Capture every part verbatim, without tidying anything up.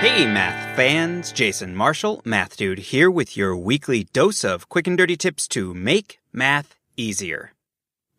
Hey math fans, Jason Marshall, Math Dude here with your weekly dose of quick and dirty tips to make math easier.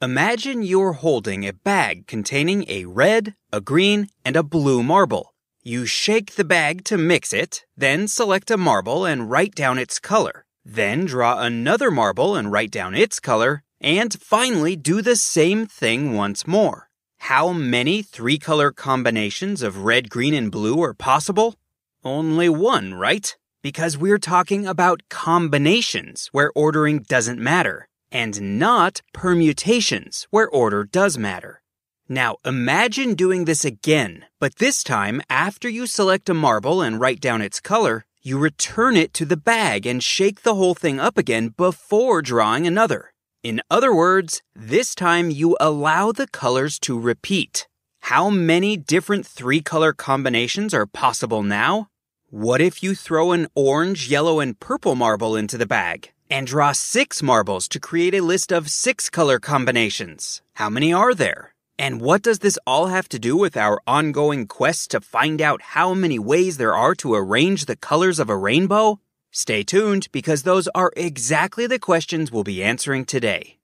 Imagine you're holding a bag containing a red, a green, and a blue marble. You shake the bag to mix it, then select a marble and write down its color. Then draw another marble and write down its color, and finally do the same thing once more. How many three-color combinations of red, green, and blue are possible? Only one, right? Because we're talking about combinations, where ordering doesn't matter, and not permutations, where order does matter. Now, imagine doing this again, but this time, after you select a marble and write down its color, you return it to the bag and shake the whole thing up again before drawing another. In other words, this time you allow the colors to repeat. How many different three-color combinations are possible now? What if you throw an orange, yellow, and purple marble into the bag and draw six marbles to create a list of six color combinations? How many are there? And what does this all have to do with our ongoing quest to find out how many ways there are to arrange the colors of a rainbow? Stay tuned, because those are exactly the questions we'll be answering today.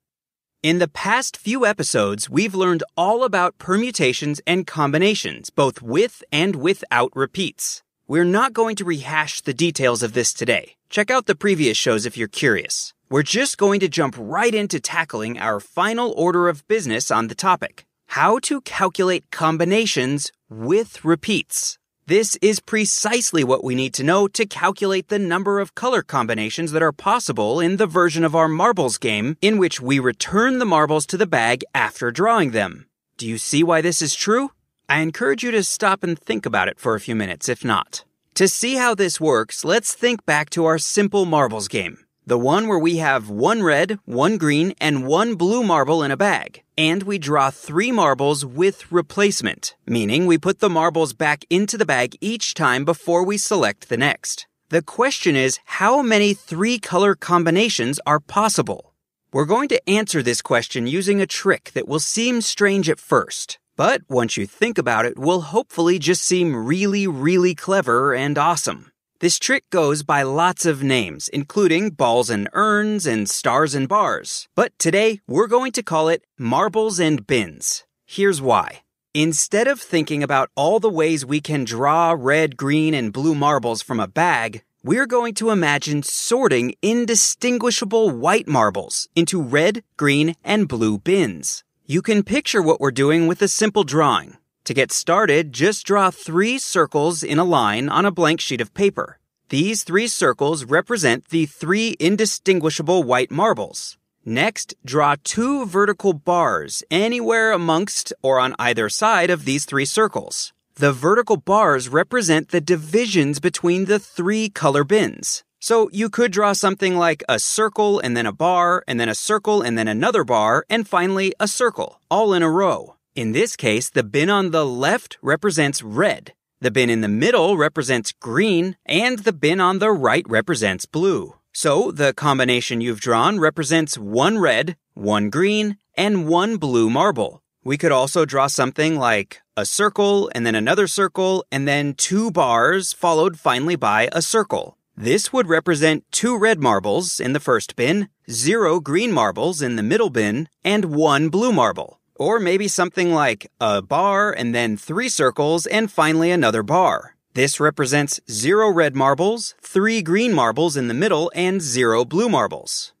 In the past few episodes, we've learned all about permutations and combinations, both with and without repeats. We're not going to rehash the details of this today. Check out the previous shows if you're curious. We're just going to jump right into tackling our final order of business on the topic: how to calculate combinations with repeats. This is precisely what we need to know to calculate the number of color combinations that are possible in the version of our marbles game in which we return the marbles to the bag after drawing them. Do you see why this is true? I encourage you to stop and think about it for a few minutes, if not. To see how this works, let's think back to our simple marbles game, the one where we have one red, one green, and one blue marble in a bag, and we draw three marbles with replacement, meaning we put the marbles back into the bag each time before we select the next. The question is, how many three-color combinations are possible? We're going to answer this question using a trick that will seem strange at first, but once you think about it, will hopefully just seem really, really clever and awesome. This trick goes by lots of names, including balls and urns and stars and bars. But today, we're going to call it marbles and bins. Here's why. Instead of thinking about all the ways we can draw red, green, and blue marbles from a bag, we're going to imagine sorting indistinguishable white marbles into red, green, and blue bins. You can picture what we're doing with a simple drawing. To get started, just draw three circles in a line on a blank sheet of paper. These three circles represent the three indistinguishable white marbles. Next, draw two vertical bars anywhere amongst or on either side of these three circles. The vertical bars represent the divisions between the three color bins. So you could draw something like a circle and then a bar and then a circle and then another bar and finally a circle, all in a row. In this case, the bin on the left represents red, the bin in the middle represents green, and the bin on the right represents blue. So the combination you've drawn represents one red, one green, and one blue marble. We could also draw something like a circle and then another circle and then two bars followed finally by a circle. This would represent two red marbles in the first bin, zero green marbles in the middle bin, and one blue marble. Or maybe something like a bar and then three circles and finally another bar. This represents zero red marbles, three green marbles in the middle, and zero blue marbles.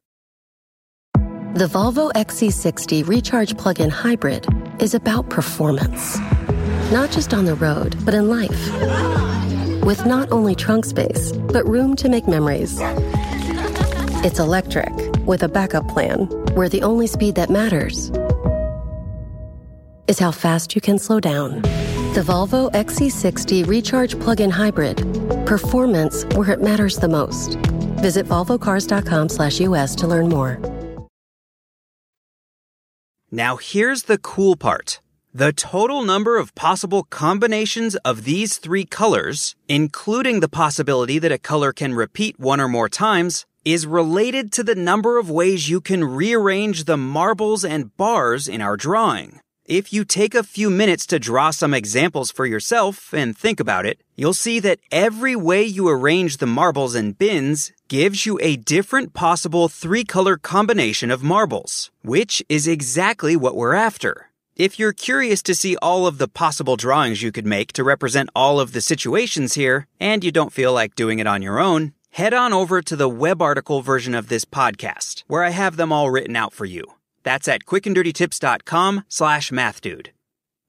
The Volvo X C sixty Recharge Plug-in Hybrid is about performance, not just on the road, but in life. With not only trunk space, but room to make memories. It's electric with a backup plan where the only speed that matters is how fast you can slow down. The Volvo X C sixty Recharge Plug-In Hybrid. Performance where it matters the most. Visit volvo cars dot com slash U S to learn more. Now here's the cool part. The total number of possible combinations of these three colors, including the possibility that a color can repeat one or more times, is related to the number of ways you can rearrange the marbles and bars in our drawing. If you take a few minutes to draw some examples for yourself and think about it, you'll see that every way you arrange the marbles and bins gives you a different possible three-color combination of marbles, which is exactly what we're after. If you're curious to see all of the possible drawings you could make to represent all of the situations here, and you don't feel like doing it on your own, head on over to the web article version of this podcast, where I have them all written out for you. That's at quick and dirty tips dot com slash math dude.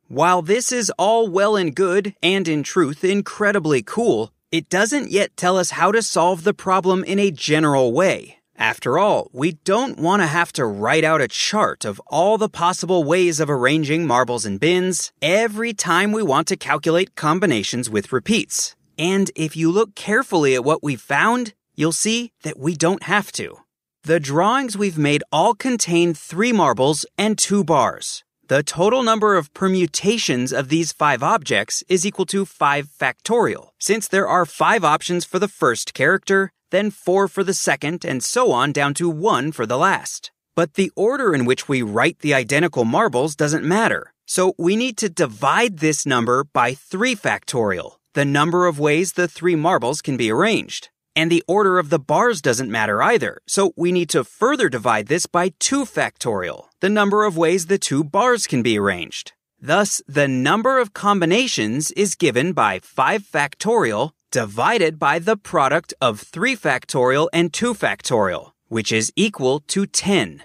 While this is all well and good, and in truth, incredibly cool, it doesn't yet tell us how to solve the problem in a general way. After all, we don't want to have to write out a chart of all the possible ways of arranging marbles and bins every time we want to calculate combinations with repeats. And if you look carefully at what we've found, you'll see that we don't have to. The drawings we've made all contain three marbles and two bars. The total number of permutations of these five objects is equal to five factorial, since there are five options for the first character, then four for the second, and so on down to one for the last. But the order in which we write the identical marbles doesn't matter, so we need to divide this number by three factorial, the number of ways the three marbles can be arranged. And the order of the bars doesn't matter either, so we need to further divide this by two factorial, the number of ways the two bars can be arranged. Thus, the number of combinations is given by five factorial divided by the product of three factorial and two factorial, which is equal to ten.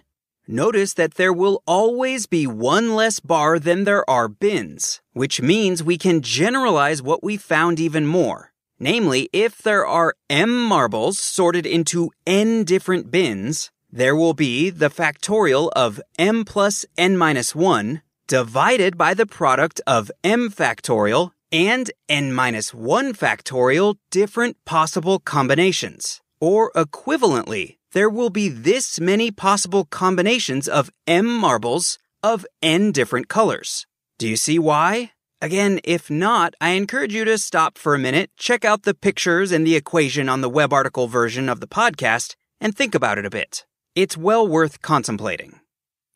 Notice that there will always be one less bar than there are bins, which means we can generalize what we found even more. Namely, if there are m marbles sorted into n different bins, there will be the factorial of m plus n minus one divided by the product of m factorial and n minus one factorial different possible combinations. Or equivalently, there will be this many possible combinations of m marbles of n different colors. Do you see why? Again, if not, I encourage you to stop for a minute, check out the pictures and the equation on the web article version of the podcast, and think about it a bit. It's well worth contemplating.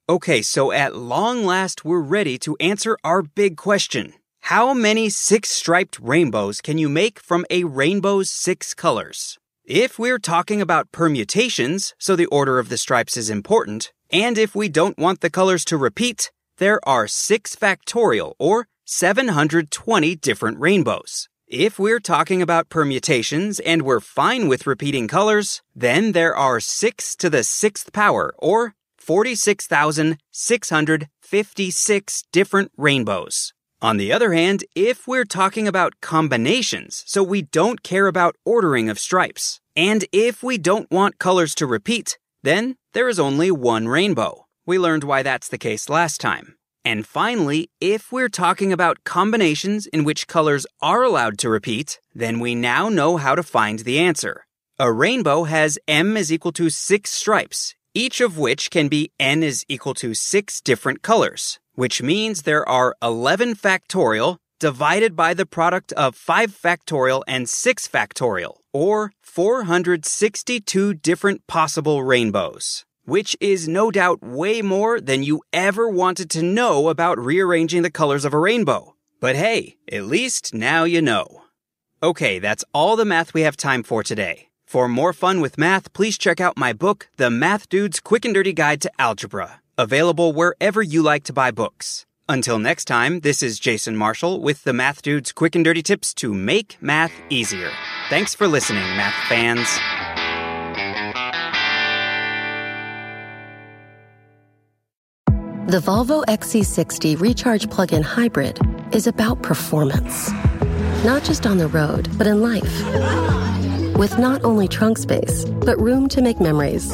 Okay, so at long last, we're ready to answer our big question. How many six-striped rainbows can you make from a rainbow's six colors? If we're talking about permutations, so the order of the stripes is important, and if we don't want the colors to repeat, there are six factorial, or seven hundred twenty different rainbows. If we're talking about permutations and we're fine with repeating colors, then there are six to the sixth power, or forty-six thousand six hundred fifty-six different rainbows. On the other hand, if we're talking about combinations, so we don't care about ordering of stripes, and if we don't want colors to repeat, then there is only one rainbow. We learned why that's the case last time. And finally, if we're talking about combinations in which colors are allowed to repeat, then we now know how to find the answer. A rainbow has m is equal to six stripes, each of which can be n is equal to six different colors, which means there are eleven factorial divided by the product of five factorial and six factorial, or four hundred sixty-two different possible rainbows, which is no doubt way more than you ever wanted to know about rearranging the colors of a rainbow. But hey, at least now you know. Okay, that's all the math we have time for today. For more fun with math, please check out my book, The Math Dude's Quick and Dirty Guide to Algebra, available wherever you like to buy books. Until next time, this is Jason Marshall with The Math Dude's Quick and Dirty Tips to make math easier. Thanks for listening, math fans. The Volvo X C sixty Recharge Plug-in Hybrid is about performance, not just on the road, but in life. With not only trunk space, but room to make memories.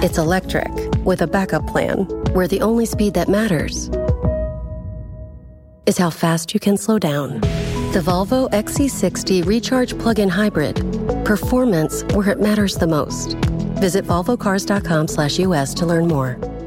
It's electric with a backup plan where the only speed that matters is how fast you can slow down. The Volvo X C sixty Recharge Plug-In Hybrid. Performance where it matters the most. Visit volvo cars dot com slash U S to learn more.